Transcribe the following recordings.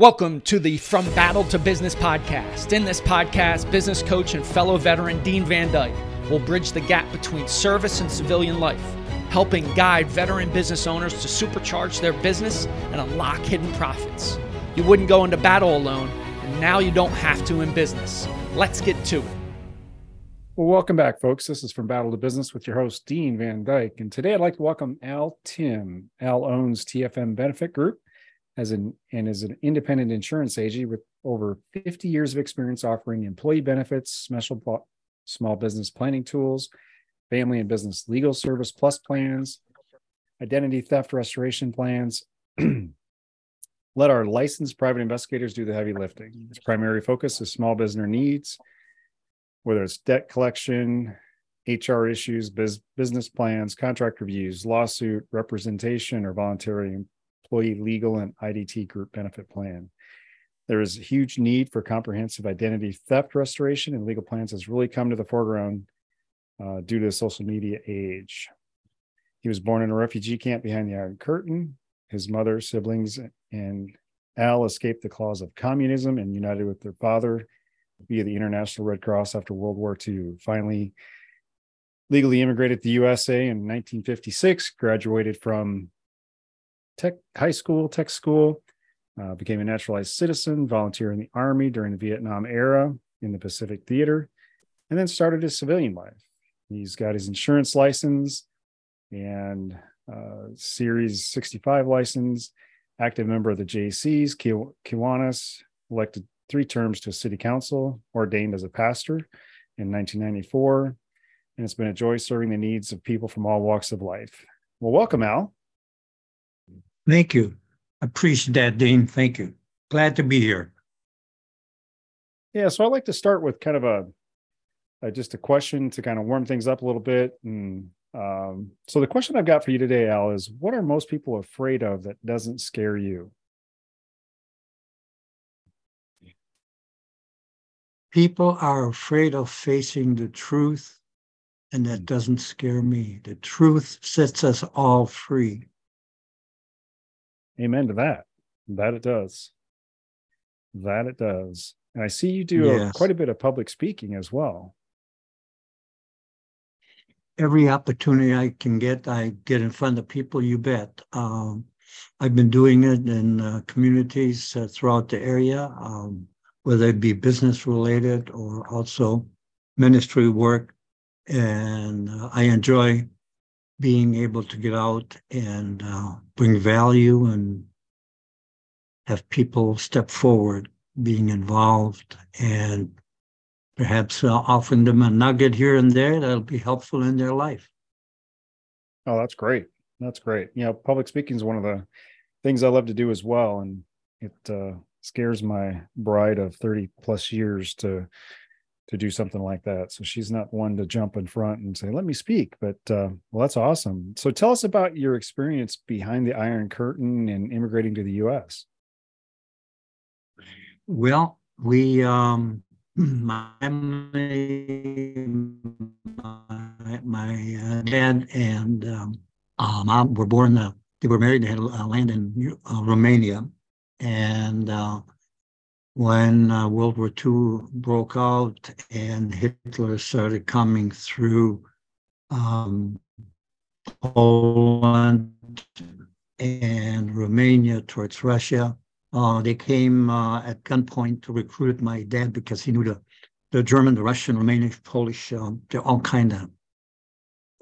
Welcome to the From Battle to Business podcast. In this podcast, business coach and fellow veteran Dean Van Dyke will bridge the gap between service and civilian life, helping guide veteran business owners to supercharge their business and unlock hidden profits. You wouldn't go into battle alone, and now you don't have to in business. Let's get to it. Well, welcome back, folks. This is From Battle to Business with your host, Dean Van Dyke. And today I'd like to welcome Al Timm. Al owns TFM Benefit Group and is an independent insurance agent with over 50 years of experience offering employee benefits, special small business planning tools, family and business legal service plus plans, identity theft restoration plans. Let our licensed private investigators do the heavy lifting. Its primary focus is small business needs, whether it's debt collection, HR issues, business plans, contract reviews, lawsuit representation, or voluntary employee legal and IDT group benefit plan. There is a huge need for comprehensive identity theft restoration, and legal plans has really come to the foreground due to the social media age. He was born in a refugee camp behind the Iron Curtain. His mother, siblings, and Al escaped the claws of communism and united with their father via the International Red Cross after World War II. Finally, legally immigrated to the USA in 1956, graduated from tech school, became a naturalized citizen, volunteered in the Army during the Vietnam era in the Pacific Theater, and then started his civilian life. He's got his insurance license and Series 65 license, active member of the JCs, Kiwanis, elected 3 terms to a city council, ordained as a pastor in 1994, and it's been a joy serving the needs of people from all walks of life. Well, welcome, Al. Thank you. Appreciate that, Dean. Thank you. Glad to be here. Yeah, so I'd like to start with kind of a question to kind of warm things up a little bit. And so the question I've got for you today, Al, is what are most people afraid of that doesn't scare you? People are afraid of facing the truth, and that doesn't scare me. The truth sets us all free. Amen to that. That it does. That it does. And I see you do quite a bit of public speaking as well. Every opportunity I can get, I get in front of people, you bet. I've been doing it in communities throughout the area, whether it be business related or also ministry work. And I enjoy being able to get out and bring value and have people step forward, being involved, and perhaps offering them a nugget here and there that'll be helpful in their life. Oh, that's great. That's great. You know, public speaking is one of the things I love to do as well. And it scares my bride of 30 plus years to do something like that. So she's not one to jump in front and say, let me speak, but well, that's awesome. So tell us about your experience behind the Iron Curtain and immigrating to the U.S. Well, we, my dad and mom were born, they were married, they had land in Romania. And when World War II broke out and Hitler started coming through Poland and Romania towards Russia, they came at gunpoint to recruit my dad because he knew the German, the Russian, Romanian, Polish, they're all kind of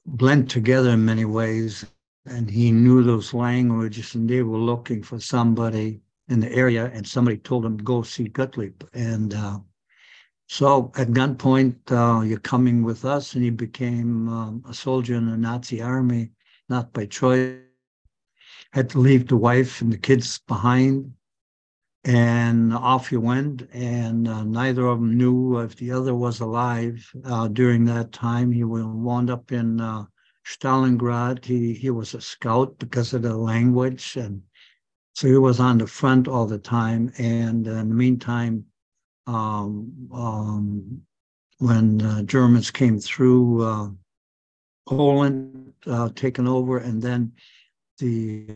blend together in many ways. And he knew those languages, and they were looking for somebody in the area, and somebody told him, go see Gottlieb. And so at gunpoint, you're coming with us, and he became a soldier in the Nazi army, not by choice. Had to leave the wife and the kids behind, and off he went, and neither of them knew if the other was alive. During that time, he wound up in Stalingrad. He was a scout because of the language, and so he was on the front all the time. And in the meantime, when Germans came through Poland, taken over, and then they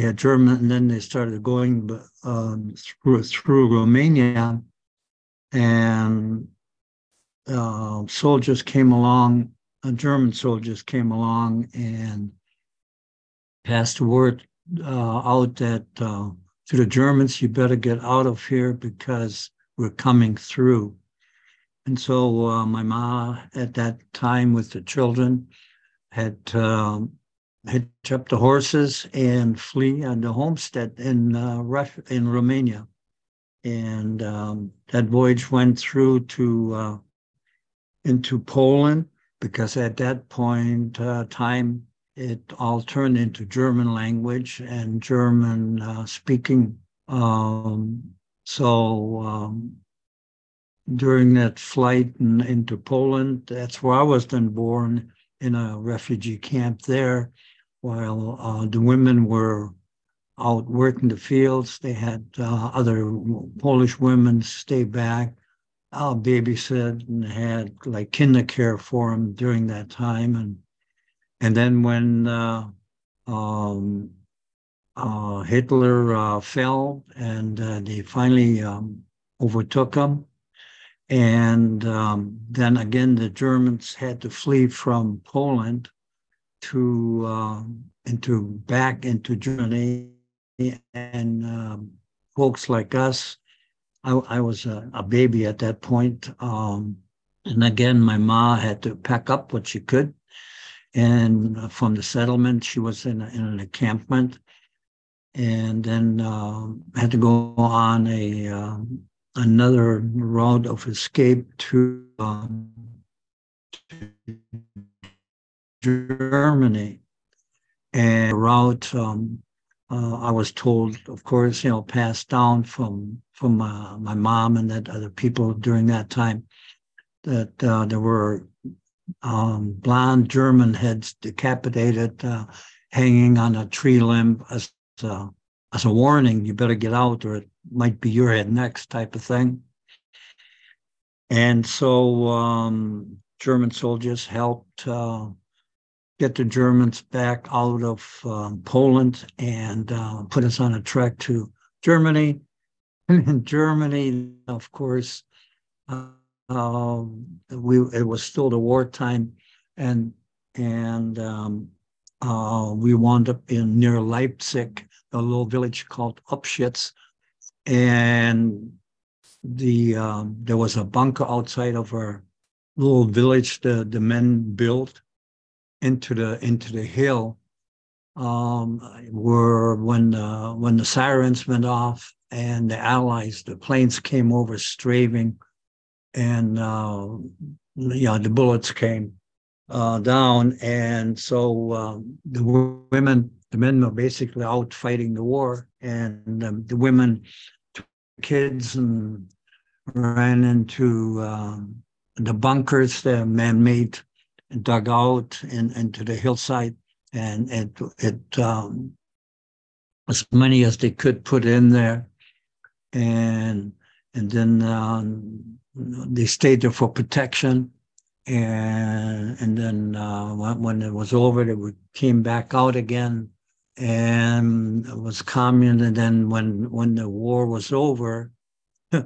had German, and then they started going through Romania, and soldiers came along, German soldiers came along and passed word out that to the Germans, you better get out of here because we're coming through. And so my ma at that time with the children had kept the horses and flee on the homestead in Romania. And that voyage went through to into Poland, because at that point time, it all turned into German language and German speaking. During that flight into Poland, that's where I was then born, in a refugee camp there, while the women were out working the fields. They had other Polish women stay back, babysit, and had like kinder care for them during that time. And then when Hitler fell and they finally overtook him, and then again the Germans had to flee from Poland to back into Germany, and folks like us, I was a baby at that point, and again my ma had to pack up what she could, and from the settlement she was in an encampment, and then had to go on a another route of escape to Germany. And route, I was told, of course, you know, passed down from my mom and that other people during that time, that there were blonde German heads decapitated, hanging on a tree limb as a warning, you better get out or it might be your head next, type of thing. And so German soldiers helped get the Germans back out of Poland and put us on a trek to Germany. And in Germany, of course, it was still the wartime, and we wound up in near Leipzig, a little village called Upschitz, and there was a bunker outside of our little village. The men built into the hill, were when the sirens went off and the Allies, the planes came over strafing, and the bullets came down, and so the men were basically out fighting the war, and the women took kids and ran into the bunkers, the man-made, dug out into the hillside, and it as many as they could put in there, and then they stayed there for protection, and then when it was over, they came back out again, and it was commune. And then when the war was over, we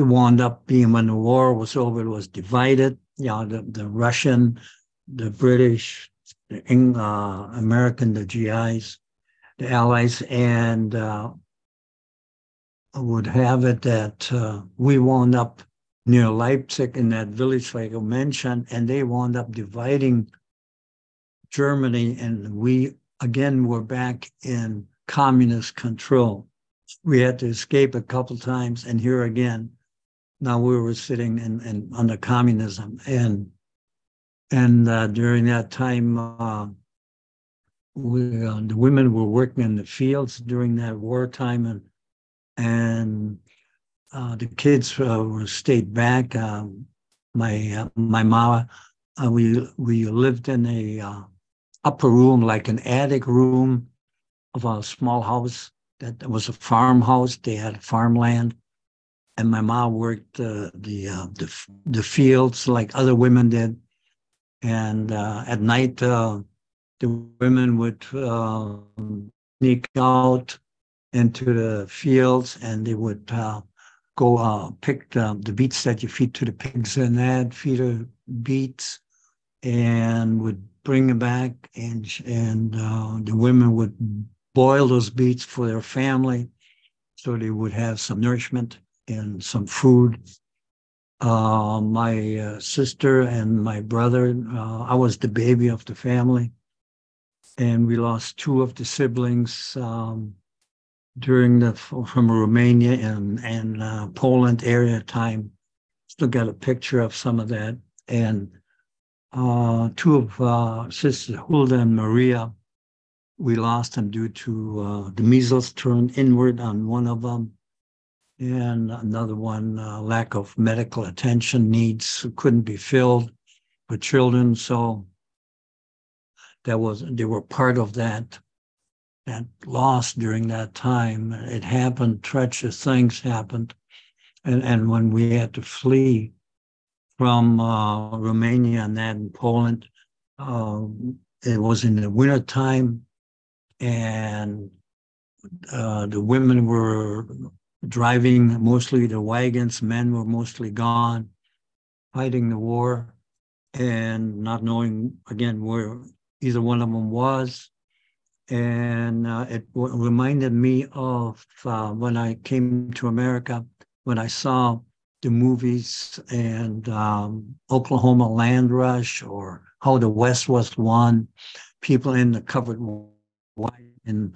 wound up being, when the war was over, it was divided. The Russian, the British, the American, the GIs, the Allies, and would have it that we wound up near Leipzig in that village, like I mentioned, and they wound up dividing Germany, and we again were back in communist control. We had to escape a couple times, and here again, now we were sitting in under communism, and during that time, the women were working in the fields during that wartime, and the kids were stayed back. My mama, we lived in a upper room, like an attic room of a small house. That was a farmhouse. They had farmland, and my mom worked the fields like other women did, And at night, the women would sneak out into the fields, and they would go pick the beets that you feed to the pigs and that, feeder beets, and would bring them back. And the women would boil those beets for their family, so they would have some nourishment and some food. My sister and my brother, I was the baby of the family, and we lost two of the siblings from Romania and Poland area time. Still got a picture of some of that. And two of sisters, Hulda and Maria, we lost them due to the measles turned inward on one of them, and another one, lack of medical attention needs couldn't be filled for children. So they were part of that loss during that time. It happened, treacherous things happened. And when we had to flee from Romania and that in Poland, it was in the wintertime, and the women were driving mostly the wagons, men were mostly gone, fighting the war, and not knowing, again, where either one of them was. And it reminded me of when I came to America, when I saw the movies and Oklahoma Land Rush, or how the West was won, people in the covered white and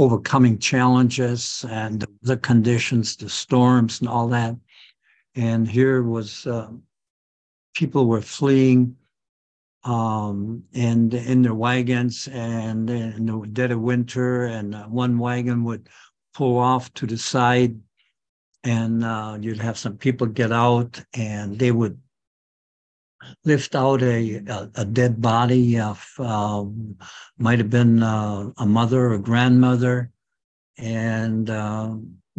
overcoming challenges and the conditions, the storms and all that. And here was people were fleeing and in their wagons, and in the dead of winter, and one wagon would pull off to the side, and you'd have some people get out, and they would lift out a dead body of might have been a mother or grandmother, and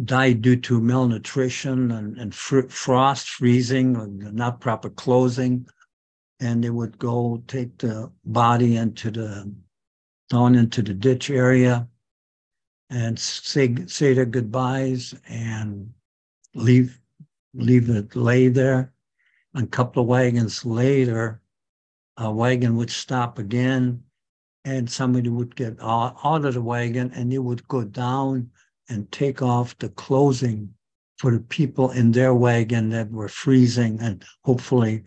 died due to malnutrition and frost, freezing, and not proper clothing. And they would go take the body down into the ditch area, and say their goodbyes and leave it lay there. A couple of wagons later, a wagon would stop again, and somebody would get out of the wagon, and they would go down and take off the clothing for the people in their wagon that were freezing, and hopefully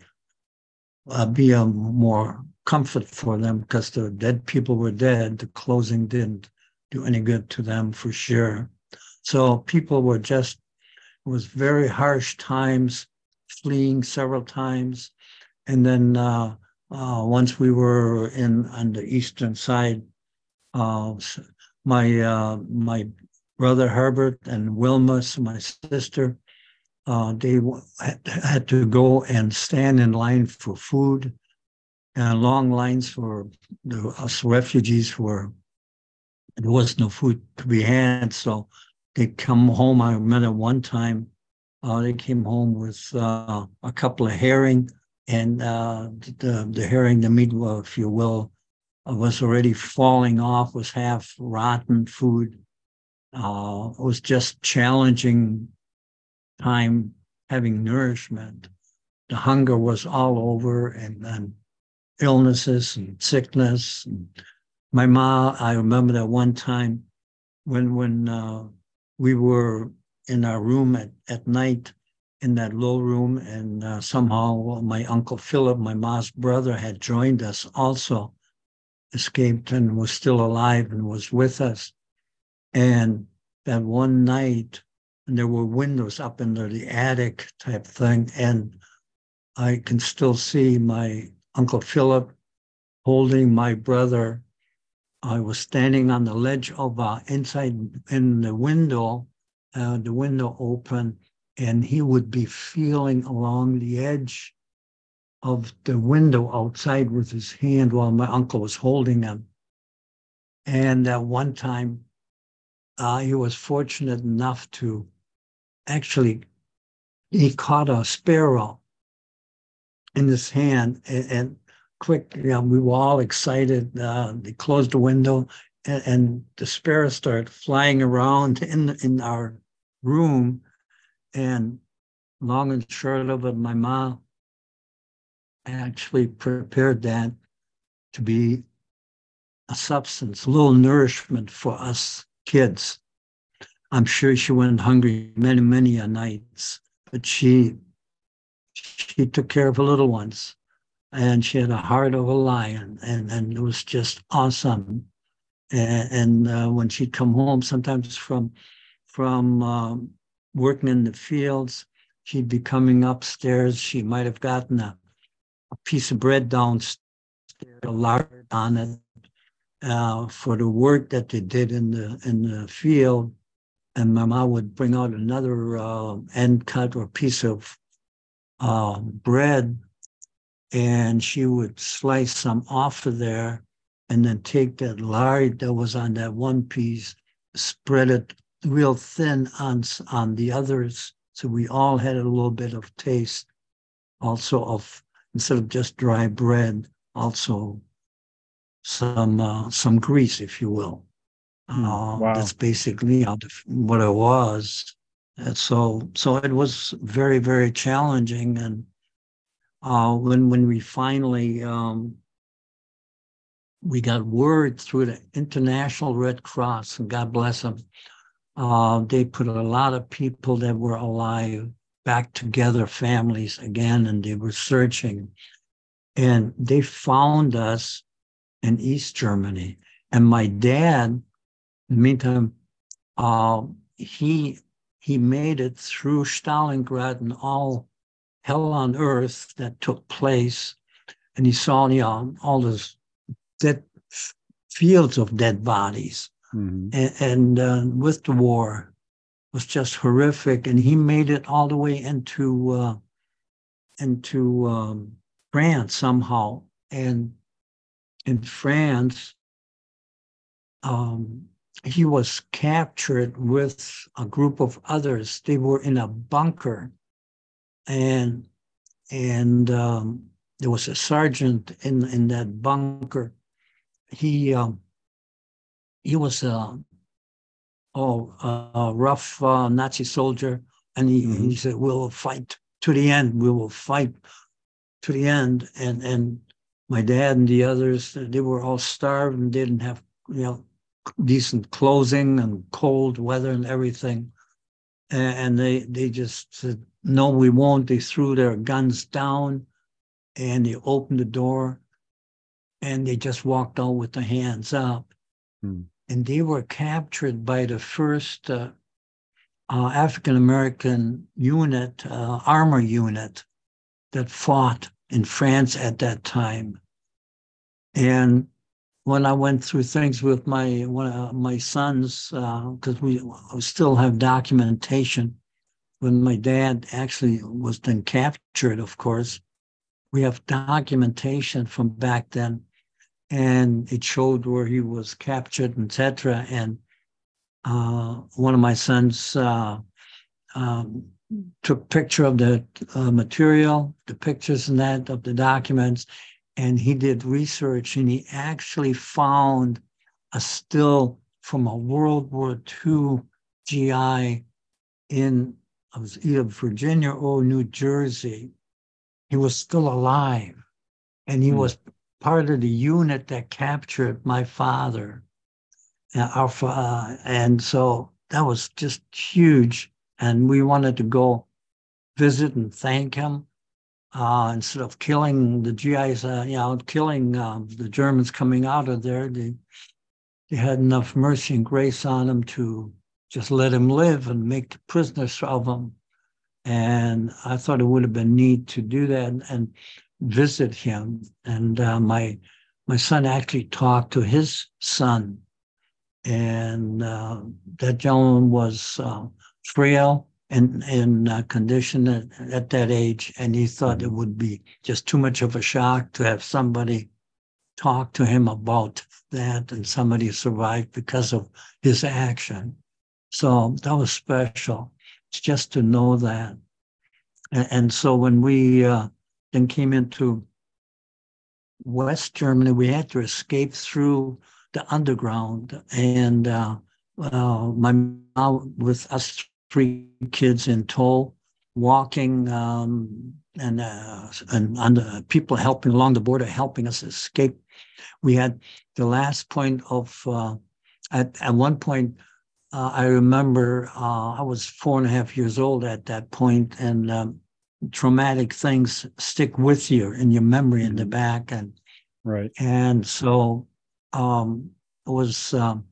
be a more comfort for them, because the dead people were dead. The clothing didn't do any good to them for sure. So people were it was very harsh times, fleeing several times. And then once we were on the eastern side, my brother Herbert and Wilma, my sister, they had to go and stand in line for food, and long lines for us refugees, there was no food to be had. So they come home. I remember one time, they came home with a couple of herring, and the herring, the meat, if you will, was already falling off, was half rotten food. It was just challenging time having nourishment. The hunger was all over, and then illnesses and sickness. And my ma, I remember that one time when we were in our room at night, in that low room, and somehow my uncle Philip, my ma's brother, had joined us also, escaped and was still alive and was with us. And that one night, and there were windows up into the attic type thing, and I can still see my uncle Philip holding my brother. I was standing on the ledge of inside in the window, the window open, and he would be feeling along the edge of the window outside with his hand while my uncle was holding him. And at one time, he was fortunate enough to he caught a sparrow in his hand, and quick, you know, we were all excited. They closed the window, and the sparrows started flying around in our room. And long and short of it, my mom actually prepared that to be a substance, a little nourishment for us kids. I'm sure she went hungry many, many a nights, but she took care of the little ones, and she had a heart of a lion, and it was just awesome. And when she'd come home, sometimes from working in the fields, she'd be coming upstairs. She might have gotten a piece of bread downstairs, a lard on it, for the work that they did in the field. And my mom would bring out another end cut or piece of bread, and she would slice some off of there and then take that lard that was on that one piece, spread it real thin on the others. So we all had a little bit of taste also of, instead of just dry bread, also some grease, if you will. Wow. That's basically what it was. And so it was very, very challenging. And when we finally we got word through the International Red Cross, and God bless them, they put a lot of people that were alive back together, families again, and they were searching. And they found us in East Germany. And my dad, in the meantime, he made it through Stalingrad and all hell on earth that took place. And he saw, you know, all those dead fields of dead bodies. Mm-hmm. And with the war, it was just horrific. And he made it all the way into France somehow. And in France, he was captured with a group of others. They were in a bunker, and there was a sergeant in that bunker. He was a rough Nazi soldier, and he said, "We'll fight to the end. We will fight to the end." And my dad and the others, they were all starved and didn't have, you know, decent clothing and cold weather and everything. And they just said, "No, we won't." They threw their guns down and they opened the door and they just walked out with their hands up. Mm. And they were captured by the first African-American unit, armor unit that fought in France at that time. And when I went through things with my sons, because we still have documentation, when my dad actually was then captured, of course, we have documentation from back then, and it showed where he was captured, etc. And one of my sons took picture of the material, the pictures and that of the documents. And he did research, and he actually found a still from a World War II GI in, it was either Virginia or New Jersey. He was still alive, and he was part of the unit that captured my father. And so that was just huge, and we wanted to go visit and thank him. Instead of killing the GIs, killing the Germans coming out of there, they had enough mercy and grace on them to just let him live and make the prisoners of him. And I thought it would have been neat to do that and visit him. And my son actually talked to his son. And that gentleman was frail and in condition at that age, and he thought it would be just too much of a shock to have somebody talk to him about that, and somebody survived because of his action. So that was special, just to know that. And so when we then came into West Germany, we had to escape through the underground. And my mom, with us three kids in tow, walking, and people helping along the border, helping us escape. We had the last point of, at one point, I remember I was 4.5 years old at that point, and traumatic things stick with you in your memory in the back. And right. And so it was the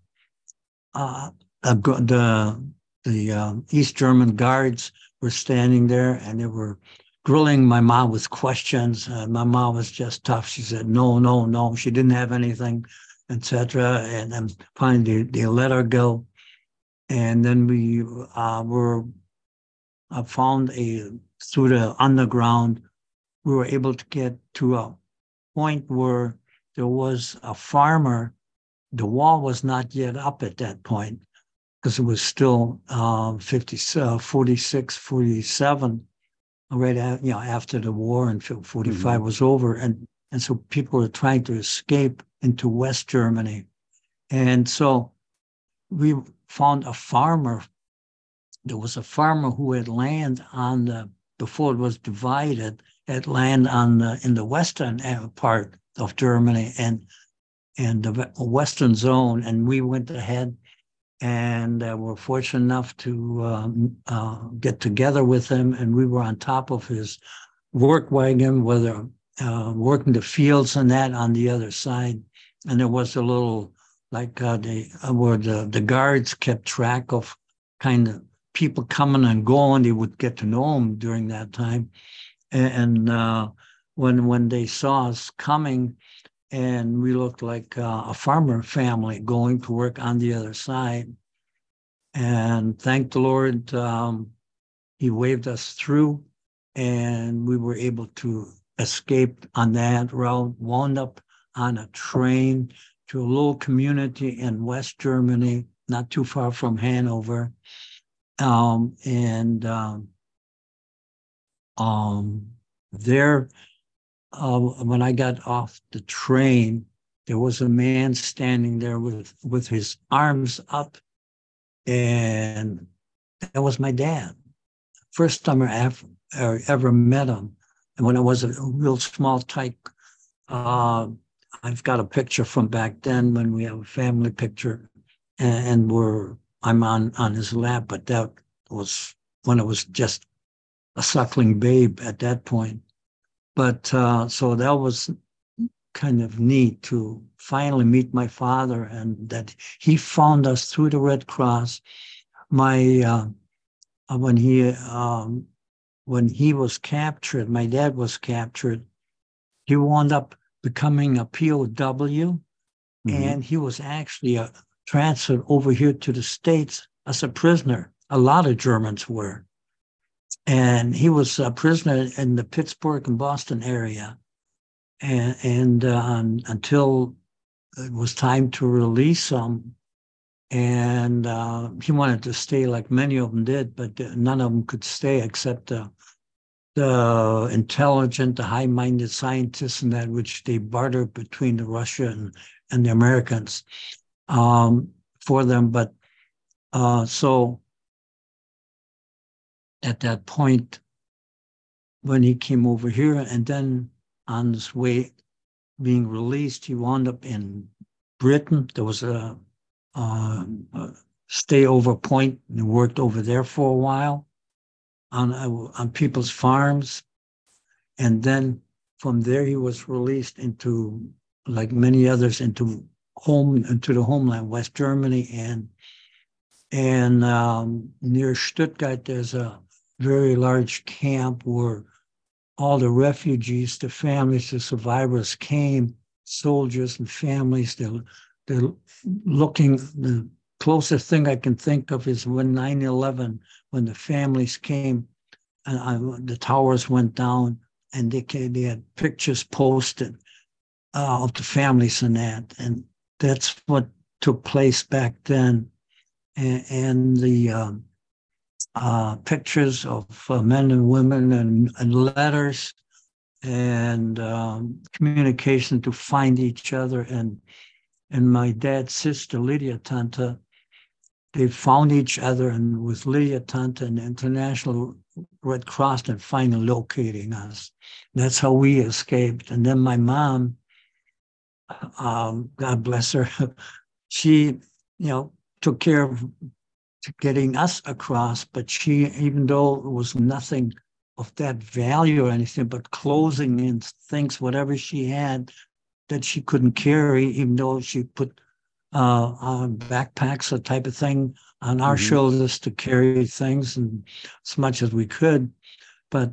East German guards were standing there, and they were grilling my mom with questions. My mom was just tough. She said, no, no, no. She didn't have anything, etc. And then finally they let her go. And then we through the underground, we were able to get to a point where there was a farmer. The wall was not yet up at that point, because it was still 46, 47, right at, after the war, and 45 was over. And so people were trying to escape into West Germany. And so we found a farmer. There was a farmer who had land on the, before it was divided, had land on the, in the western part of Germany and the western zone. And we went ahead and were fortunate enough to get together with him. And we were on top of his work wagon, working the fields and that on the other side. And there was a little, where the guards kept track of kind of people coming and going. They would get to know them during that time. And when they saw us coming, and we looked like a farmer family going to work on the other side. And thank the Lord, he waved us through, and we were able to escape on that route, wound up on a train to a little community in West Germany, not too far from Hanover. There, when I got off the train, there was a man standing there with his arms up, and that was my dad. First time I ever met him, and when I was a real small tyke, I've got a picture from back then when we have a family picture, and I'm on his lap, but that was when I was just a suckling babe at that point. But so that was kind of neat to finally meet my father, and that he found us through the Red Cross. When he was captured, my dad was captured, he wound up becoming a POW, and he was actually transferred over here to the States as a prisoner. A lot of Germans were. And he was a prisoner in the Pittsburgh and Boston area, and until it was time to release him. And he wanted to stay, like many of them did, but none of them could stay except the intelligent, the high-minded scientists, and that which they bartered between the Russia and the Americans for them. But so at that point, when he came over here, and then on his way being released, he wound up in Britain. There was a stayover point, and he worked over there for a while on people's farms. And then from there, he was released into, like many others, into the homeland, West Germany, and near Stuttgart, there's a very large camp where all the refugees, the families, the survivors came, soldiers and families. They're looking, the closest thing I can think of is when 9/11, when the families came, and the towers went down, and they had pictures posted of the families and that. And that's what took place back then. And the pictures of men and women and letters and communication to find each other. And my dad's sister, Lydia Tanta, they found each other, and with Lydia Tanta and the International Red Cross and finally locating us. That's how we escaped. And then my mom, God bless her, she, took care of getting us across, but she, even though it was nothing of that value or anything, but clothing and things, whatever she had that she couldn't carry, even though she put backpacks, that type of thing, on our shoulders to carry things and as much as we could. But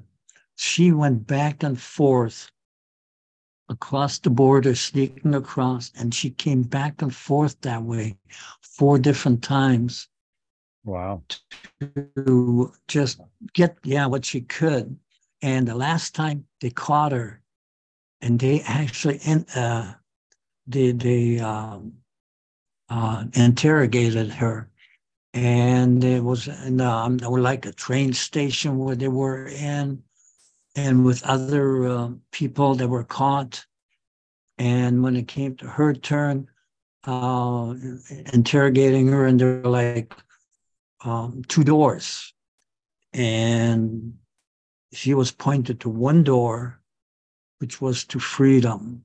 she went back and forth across the border, sneaking across, and she came back and forth that way 4 different times. Wow. To just get, what she could. And the last time they caught her, and they actually interrogated her. And it was in like a train station where they were in, and with other people that were caught. And when it came to her turn, interrogating her, and they were like, 2 doors, and she was pointed to one door, which was to freedom.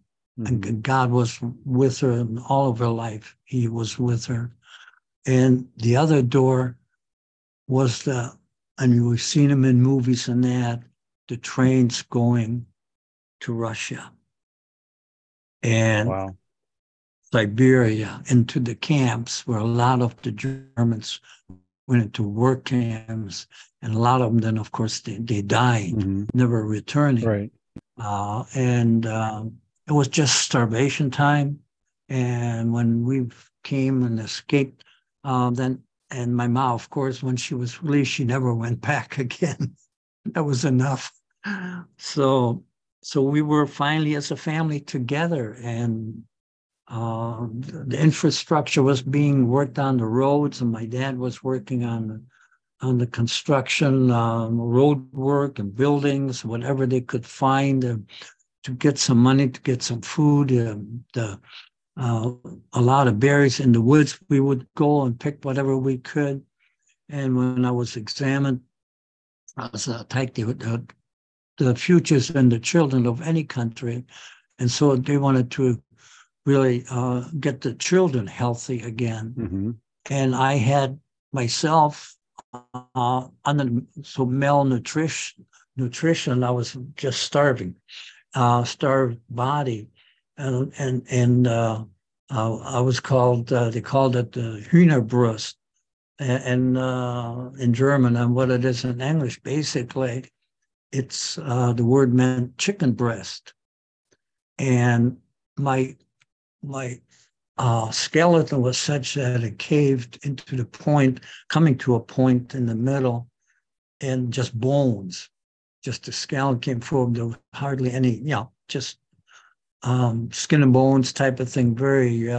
And God was with her in all of her life. He was with her. And the other door was we've seen him in movies and that, the trains going to Russia and Siberia, into the camps where a lot of the Germans went into work camps, and a lot of them then, of course, they died, never returning. Right. It was just starvation time. And when we came and escaped, and my mom, of course, when she was released, she never went back again. That was enough. So we were finally as a family together, and the infrastructure was being worked on, the roads, and my dad was working on the construction, road work and buildings, whatever they could find to get some money, to get some food. A lot of berries in the woods, we would go and pick whatever we could. And when I was examined, I was like the futures and the children of any country. And so they wanted to really get the children healthy again. And I had myself malnutrition. I was just starved body. And I was called, they called it the Hühnerbrust in German, and what it is in English, basically, it's the word meant chicken breast. And my skeleton was such that it caved into the point, coming to a point in the middle, and just bones, just the skeleton came forward. There was hardly any, just skin and bones type of thing, very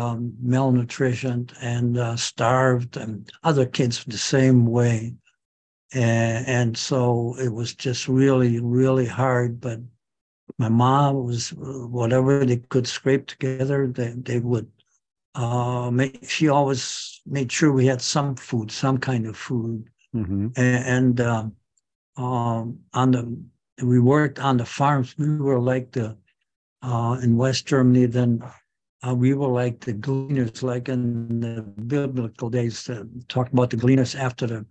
malnutrition and starved, and other kids the same way. And so it was just really, really hard, but my mom was, whatever they could scrape together, they would. She always made sure we had some food, some kind of food. We worked on the farms. We were like in West Germany, then we were like the gleaners, like in the biblical days, talk about the gleaners after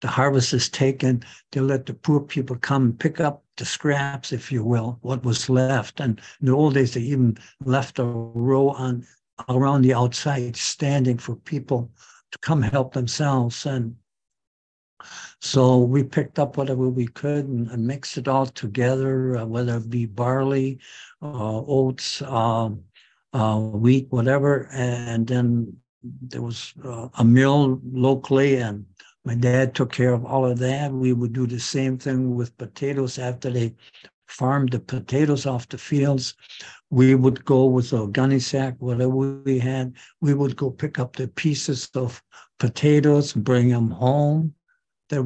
the harvest is taken, they let the poor people come and pick up the scraps, if you will, what was left. And in the old days, they even left a row around the outside standing for people to come help themselves. And so we picked up whatever we could and mixed it all together, whether it be barley, oats, wheat, whatever. And then there was a mill locally, and my dad took care of all of that. We would do the same thing with potatoes. After they farmed the potatoes off the fields, we would go with a gunny sack, whatever we had. We would go pick up the pieces of potatoes and bring them home. That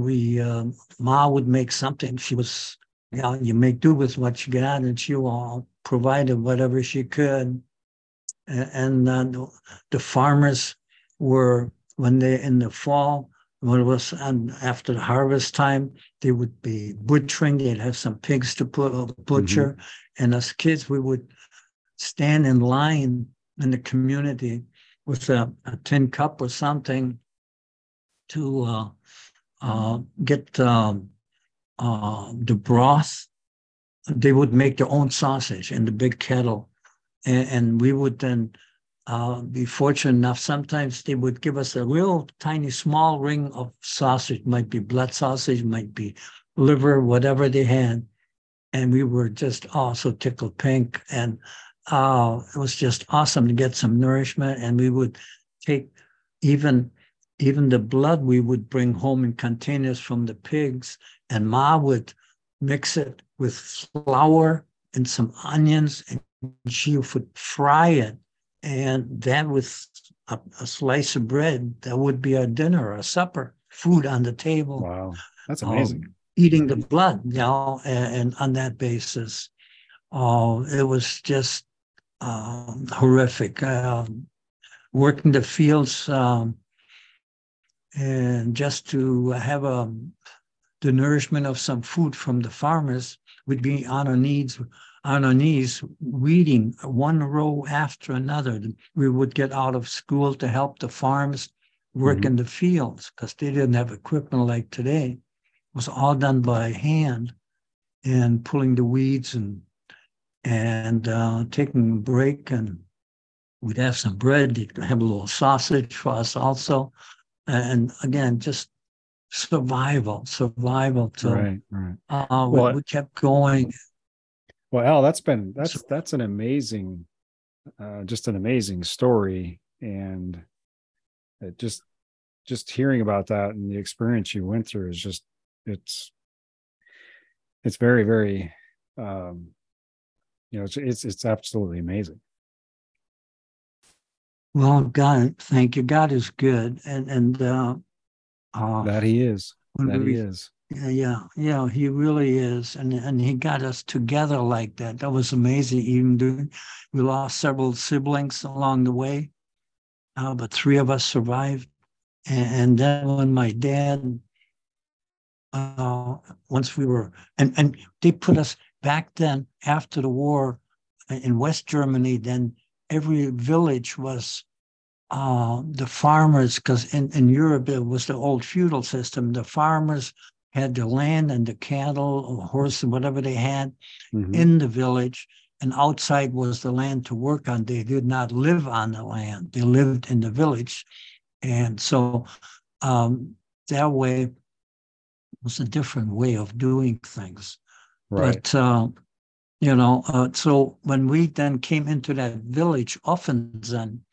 Ma would make something. She was Now you make do with what you got, and she all provided whatever she could. And the farmers were, when they, in the fall, when it was after the harvest time, they would be butchering. They'd have some pigs to butcher. Mm-hmm. And us kids, we would stand in line in the community with a tin cup or something to get the broth. They would make their own sausage in the big kettle. And we would then be fortunate enough. Sometimes they would give us a real tiny, small ring of sausage. Might be blood sausage, might be liver, whatever they had. And we were just so tickled pink. And it was just awesome to get some nourishment. And we would take even the blood we would bring home in containers from the pigs. And Ma would mix it with flour and some onions, and she would fry it, and that with a slice of bread, that would be our dinner, our supper, food on the table. Wow, that's amazing. Eating the blood, you know, and on that basis, it was just horrific. Working the fields and just to have the nourishment of some food from the farmers, we'd be on our knees, weeding one row after another. We would get out of school to help the farms work in the fields, because they didn't have equipment like today. It was all done by hand, and pulling the weeds and taking a break. And we'd have some bread. They'd have a little sausage for us also. And again, just survival. Right. We kept going. Well, Al, that's an amazing, just an amazing story, and it just hearing about that and the experience you went through is just it's very, very, it's absolutely amazing. Well, God, thank you. God is good, and that He is. That He is. Yeah, He really is, and He got us together like that. That was amazing. We lost several siblings along the way, but three of us survived. And then when my dad, once we were, and they put us back then after the war in West Germany. Then every village was. The farmers, because in Europe it was the old feudal system. The farmers had the land and the cattle or horses, whatever they had, in the village, and outside was the land to work on. They did not live on the land. They lived in the village. And so that way was a different way of doing things. Right. But, so when we then came into that village, Offensen,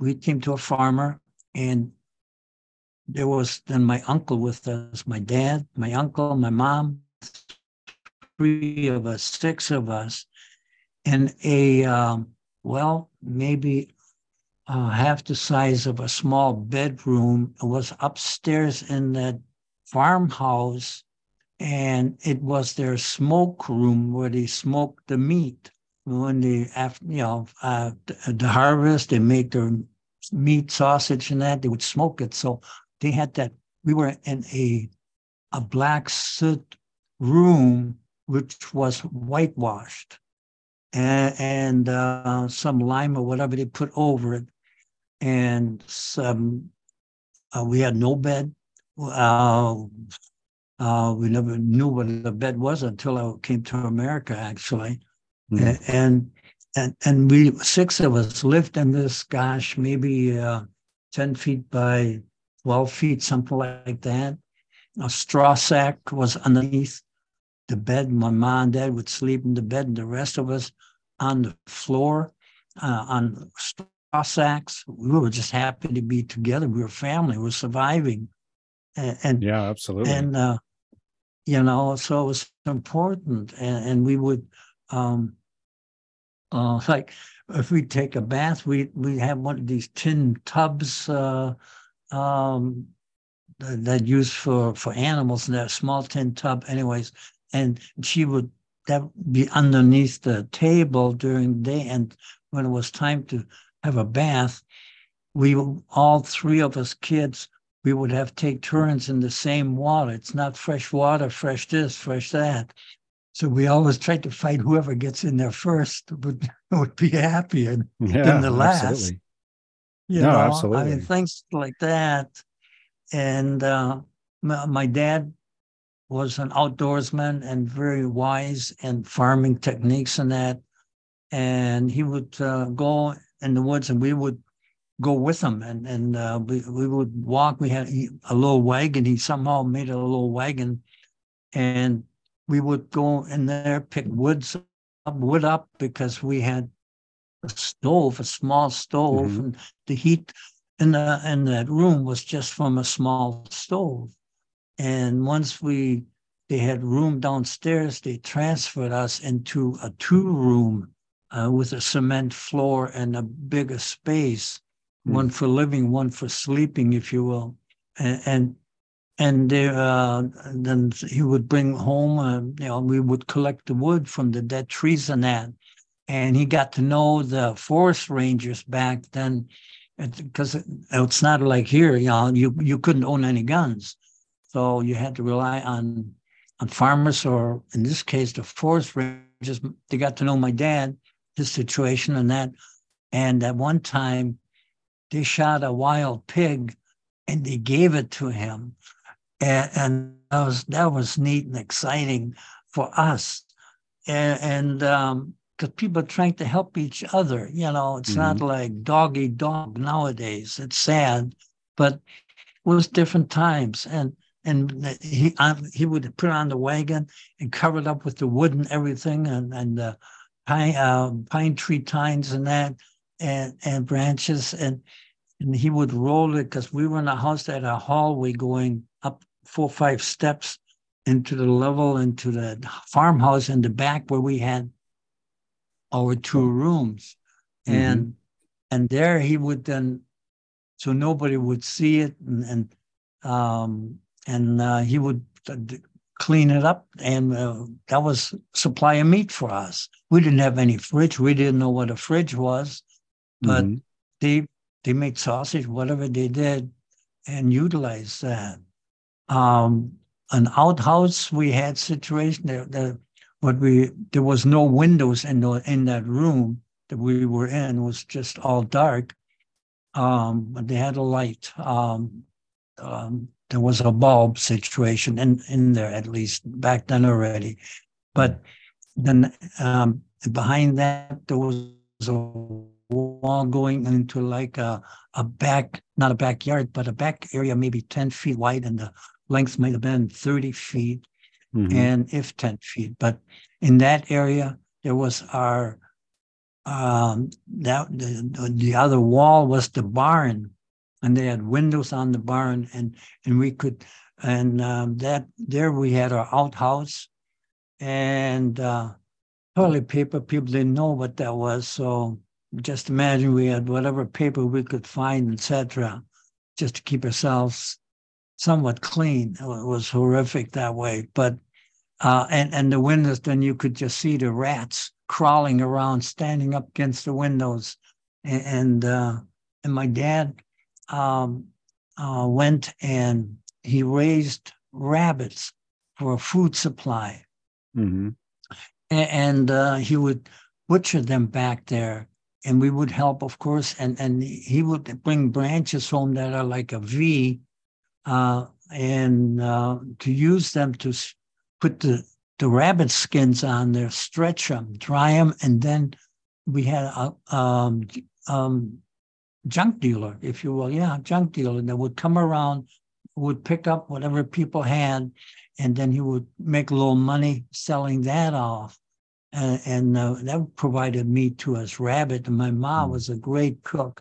we came to a farmer, and there was then my uncle with us, my dad, my uncle, my mom, six of us, and a, half the size of a small bedroom. It was upstairs in that farmhouse, and it was their smoke room where they smoked the meat. When they, the harvest, they make their meat sausage and that, they would smoke it. So they had that. We were in a black soot room, which was whitewashed, and some lime or whatever they put over it. And some, we had no bed. We never knew what a bed was until I came to America, actually. Mm-hmm. And we, six of us, lived in this, gosh, maybe 10 feet by 12 feet, something like that. A straw sack was underneath the bed. My mom and dad would sleep in the bed, and the rest of us on the floor, on straw sacks. We were just happy to be together. We were family. We were surviving. And yeah, absolutely. And, so it was important. And we would... like if we take a bath, we have one of these tin tubs that used for animals, in that small tin tub anyways. And she would, that would be underneath the table during the day. And when it was time to have a bath, we, all three of us kids, we would have to take turns in the same water. It's not fresh water, fresh this, fresh that. So we always tried to fight whoever gets in there first would be happier than the last. Absolutely. Absolutely. I mean, things like that. And my dad was an outdoorsman and very wise in farming techniques and that. And he would go in the woods, and we would go with him, and we would walk. We had a little wagon. He somehow made a little wagon, and we would go in there, pick wood up because we had a stove, a small stove, mm-hmm. and the heat in that room was just from a small stove. And once they had room downstairs, they transferred us into a two-room with a cement floor and a bigger space, mm-hmm. one for living, one for sleeping, if you will, and there, then he would bring home, we would collect the wood from the dead trees and that. And he got to know the forest rangers back then, because it's not like here, you couldn't own any guns. So you had to rely on farmers, or in this case, the forest rangers. They got to know my dad, his situation and that. And at one time, they shot a wild pig and they gave it to him. And that was neat and exciting for us, and because people are trying to help each other. It's mm-hmm. not like dog eat dog nowadays. It's sad, but it was different times. And he would put it on the wagon and cover it up with the wood and everything, and pine tree tines and that, and branches, and he would roll it, because we were in a house that had a hallway going up 4 or 5 steps into the level, into the farmhouse in the back where we had our two rooms. Mm-hmm. And there he would then, so nobody would see it, and he would clean it up. And that was supply of meat for us. We didn't have any fridge. We didn't know what a fridge was, but mm-hmm. they made sausage, whatever they did, and utilized that. An outhouse, we had situation there. There was no windows in that room that we were in. It was just all dark. But they had a light. There was a bulb situation in there, at least back then already. But then behind that, there was a wall going into like a back, not a backyard, but a back area, maybe 10 feet wide, and the length might have been 30 feet, mm-hmm. and if 10 feet. But in that area, there was our, the other wall was the barn, and they had windows on the barn, and we could, that there we had our outhouse, and toilet paper, people didn't know what that was, so just imagine we had whatever paper we could find, etc., just to keep ourselves somewhat clean. It was horrific that way. But and the windows, then you could just see the rats crawling around, standing up against the windows. And my dad went and he raised rabbits for food supply, mm-hmm. and he would butcher them back there. And we would help, of course, and he would bring branches home that are like a V, and to use them to put the rabbit skins on there, stretch them, dry them, and then we had a junk dealer, if you will, junk dealer that would come around, would pick up whatever people had, and then he would make a little money selling that off. And that provided meat to us, rabbit. And my mom was a great cook.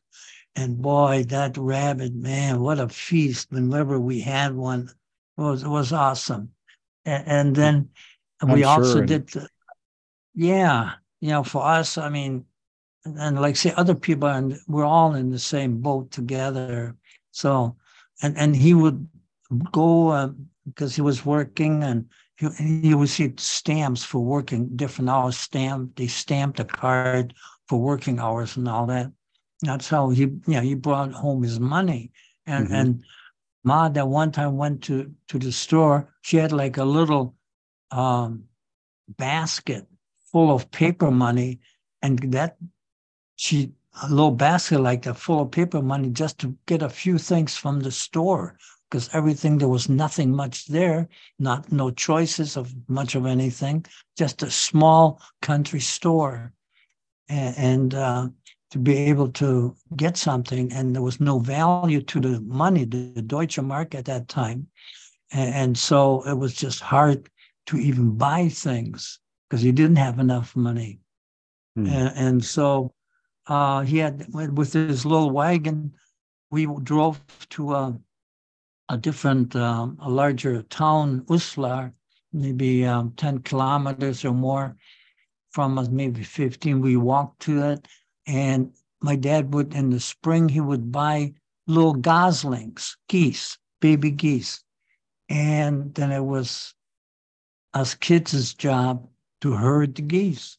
And boy, that rabbit, man, what a feast. Whenever we had one, it was awesome. And then for us, I mean, and like say other people, and we're all in the same boat together. So, and he would go because he was working, and he received stamps for working different hours. They stamped a card for working hours and all that. That's how he, he brought home his money. And mm-hmm. and Maud at one time went to the store. She had like a little basket full of paper money, and that a little basket like that full of paper money just to get a few things from the store, because everything, there was nothing much there, no choices of much of anything, just a small country store, and to be able to get something. And there was no value to the money, the Deutsche Mark at that time, and so it was just hard to even buy things because you didn't have enough money. Mm. And so he had, with his little wagon, we drove to a different, a larger town, Uslar, maybe 10 kilometers or more from us, maybe 15. We walked to it, and my dad would, in the spring, he would buy little goslings, geese, baby geese. And then it was us kids' job to herd the geese,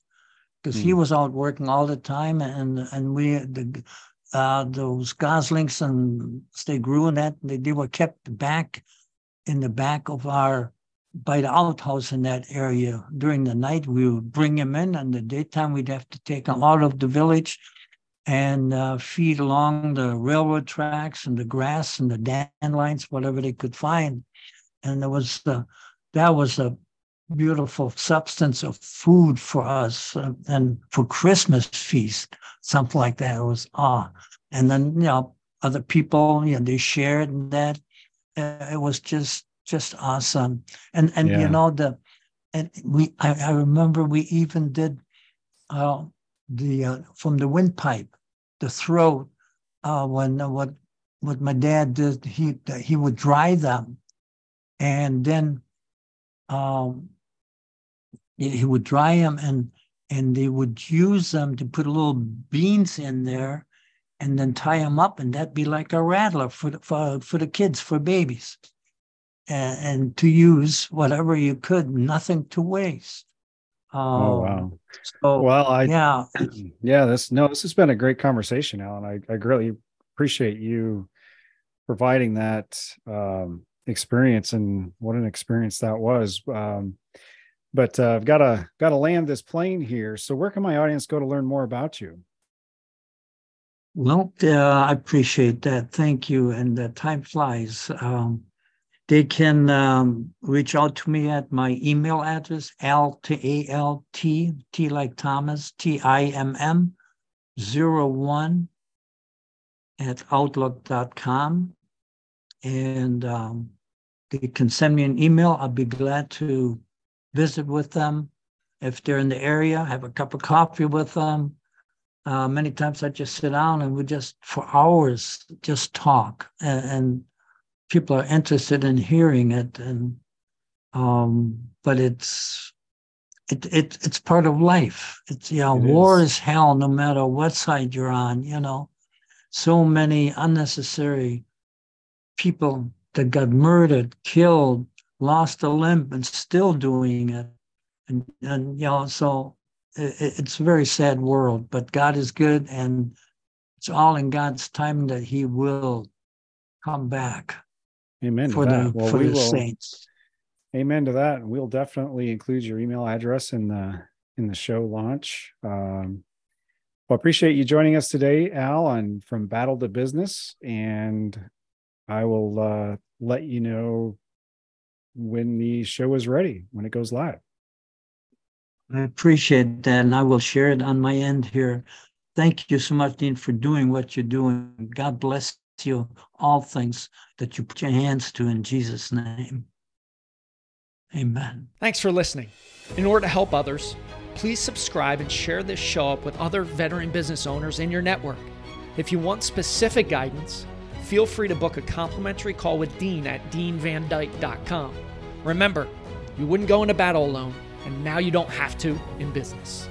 because he was out working all the time, and we those goslings, and they grew in that, and they were kept back in the back of by the outhouse in that area. During the night, we would bring them in, and the daytime we'd have to take them out of the village and feed along the railroad tracks and the grass and the dandelions, whatever they could find. And there was that was a beautiful substance of food for us, and for Christmas feast, something like that. It was and then other people, they shared that. It was just awesome. And yeah. I remember we even did the from the windpipe, the throat. When what my dad did, he would dry them, and then he would dry them, and they would use them to put little beans in there and then tie them up, and that'd be like a rattler for the kids, for babies, and to use whatever you could, nothing to waste. Oh, wow. So, well, this has been a great conversation, Alan. I really appreciate you providing that experience, and what an experience that was. But I've got to land this plane here. So where can my audience go to learn more about you? Well, I appreciate that. Thank you. And time flies. They can reach out to me at my email address, T like Thomas, TIMM01 at outlook.com. And they can send me an email. I'll be glad to visit with them. If they're in the area, have a cup of coffee with them. Many times I just sit down and we just, for hours, just talk. And people are interested in hearing it. And but it's part of life. It's war is hell, no matter what side you're on. So many unnecessary people that got murdered, killed, lost a limb, and still doing it. And so it's a very sad world, but God is good, and it's all in God's time that he will come back. Amen for that. The saints. Amen to that. And we'll definitely include your email address in the show launch. Well, appreciate you joining us today, Al, on From Battle to Business, and I will let you know when the show is ready, when it goes live. I appreciate that, and I will share it on my end here. Thank you so much, Dean, for doing what you're doing. God bless you, all things that you put your hands to, in Jesus' name. Amen. Thanks for listening. In order to help others, please subscribe and share this show up with other veteran business owners in your network. If you want specific guidance, feel free to book a complimentary call with Dean at DeanVandyke.com. Remember, you wouldn't go into battle alone, and now you don't have to in business.